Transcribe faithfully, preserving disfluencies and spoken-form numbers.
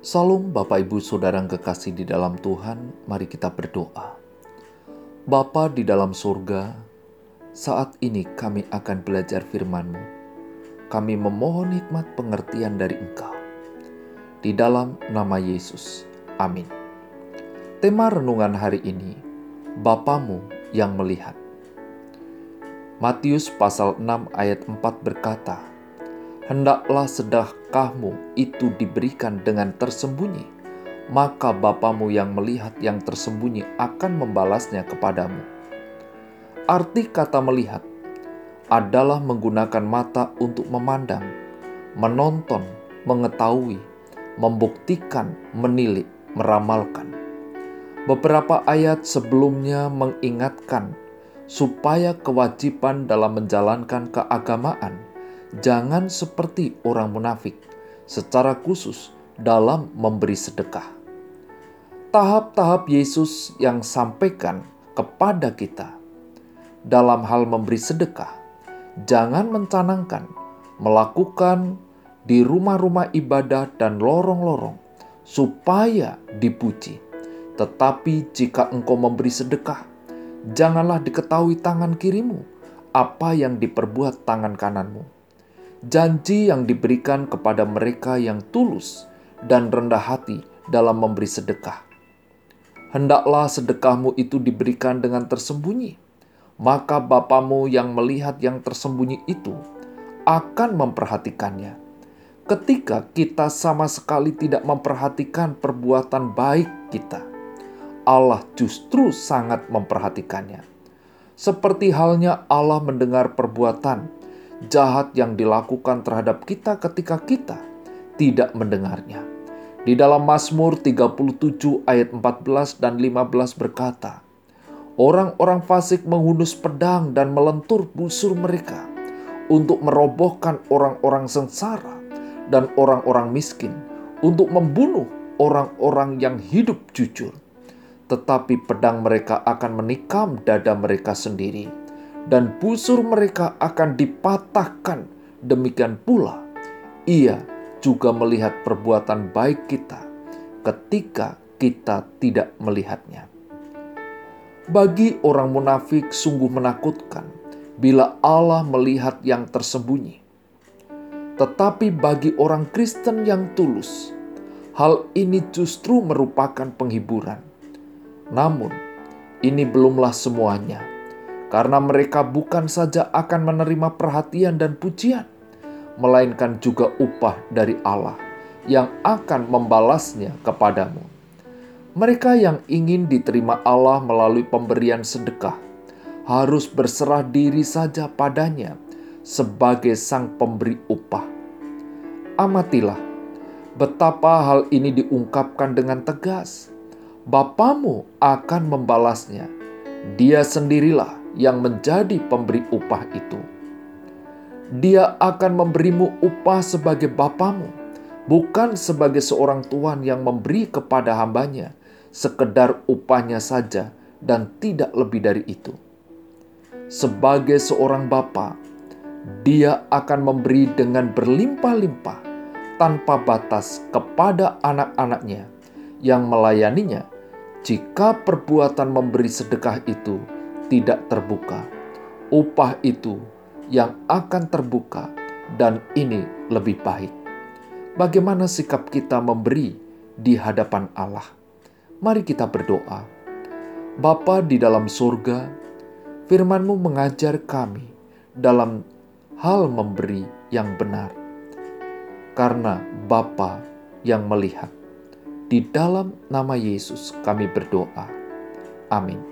Salam Bapak Ibu Saudara yang kekasih di dalam Tuhan, mari kita berdoa. Bapa di dalam surga, saat ini kami akan belajar firman-Mu. Kami memohon hikmat pengertian dari Engkau. Di dalam nama Yesus, amin. Tema renungan hari ini, Bapamu yang melihat. Matius pasal enam ayat empat berkata, "Hendaklah sedekahmu itu diberikan dengan tersembunyi, maka Bapamu yang melihat yang tersembunyi akan membalasnya kepadamu." Arti kata melihat adalah menggunakan mata untuk memandang, menonton, mengetahui, membuktikan, menilik, meramalkan. Beberapa ayat sebelumnya mengingatkan supaya kewajiban dalam menjalankan keagamaan jangan seperti orang munafik, secara khusus dalam memberi sedekah. Tahap-tahap Yesus yang sampaikan kepada kita dalam hal memberi sedekah, jangan mencanangkan, melakukan di rumah-rumah ibadah dan lorong-lorong supaya dipuji. Tetapi jika engkau memberi sedekah, janganlah diketahui tangan kirimu apa yang diperbuat tangan kananmu. Janji yang diberikan kepada mereka yang tulus dan rendah hati dalam memberi sedekah. Hendaklah sedekahmu itu diberikan dengan tersembunyi, maka Bapamu yang melihat yang tersembunyi itu akan memperhatikannya. Ketika kita sama sekali tidak memperhatikan perbuatan baik kita, Allah justru sangat memperhatikannya. Seperti halnya Allah mendengar perbuatan jahat yang dilakukan terhadap kita ketika kita tidak mendengarnya. Di dalam Mazmur tiga puluh tujuh ayat empat belas dan lima belas berkata, "Orang-orang fasik menghunus pedang dan melentur busur mereka untuk merobohkan orang-orang sengsara dan orang-orang miskin, untuk membunuh orang-orang yang hidup jujur. Tetapi pedang mereka akan menikam dada mereka sendiri, dan busur mereka akan dipatahkan. Demikian pula, Ia juga melihat perbuatan baik kita ketika kita tidak melihatnya." Bagi orang munafik sungguh menakutkan bila Allah melihat yang tersembunyi. Tetapi bagi orang Kristen yang tulus, hal ini justru merupakan penghiburan. Namun, ini belumlah semuanya. Karena mereka bukan saja akan menerima perhatian dan pujian, melainkan juga upah dari Allah yang akan membalasnya kepadamu. Mereka yang ingin diterima Allah melalui pemberian sedekah harus berserah diri saja padanya sebagai sang pemberi upah. Amatilah betapa hal ini diungkapkan dengan tegas. Bapamu akan membalasnya. Dia sendirilah yang menjadi pemberi upah itu. Dia akan memberimu upah sebagai Bapamu, bukan sebagai seorang tuan yang memberi kepada hambanya sekedar upahnya saja dan tidak lebih dari itu. Sebagai seorang Bapa, Dia akan memberi dengan berlimpah-limpah tanpa batas kepada anak-anaknya yang melayaninya jika perbuatan memberi sedekah itu tidak terbuka. Upah itu yang akan terbuka, dan ini lebih baik. Bagaimana sikap kita memberi di hadapan Allah? Mari kita berdoa. Bapa di dalam surga, firman-Mu mengajar kami dalam hal memberi yang benar, karena Bapa yang melihat. Di dalam nama Yesus kami berdoa. Amin.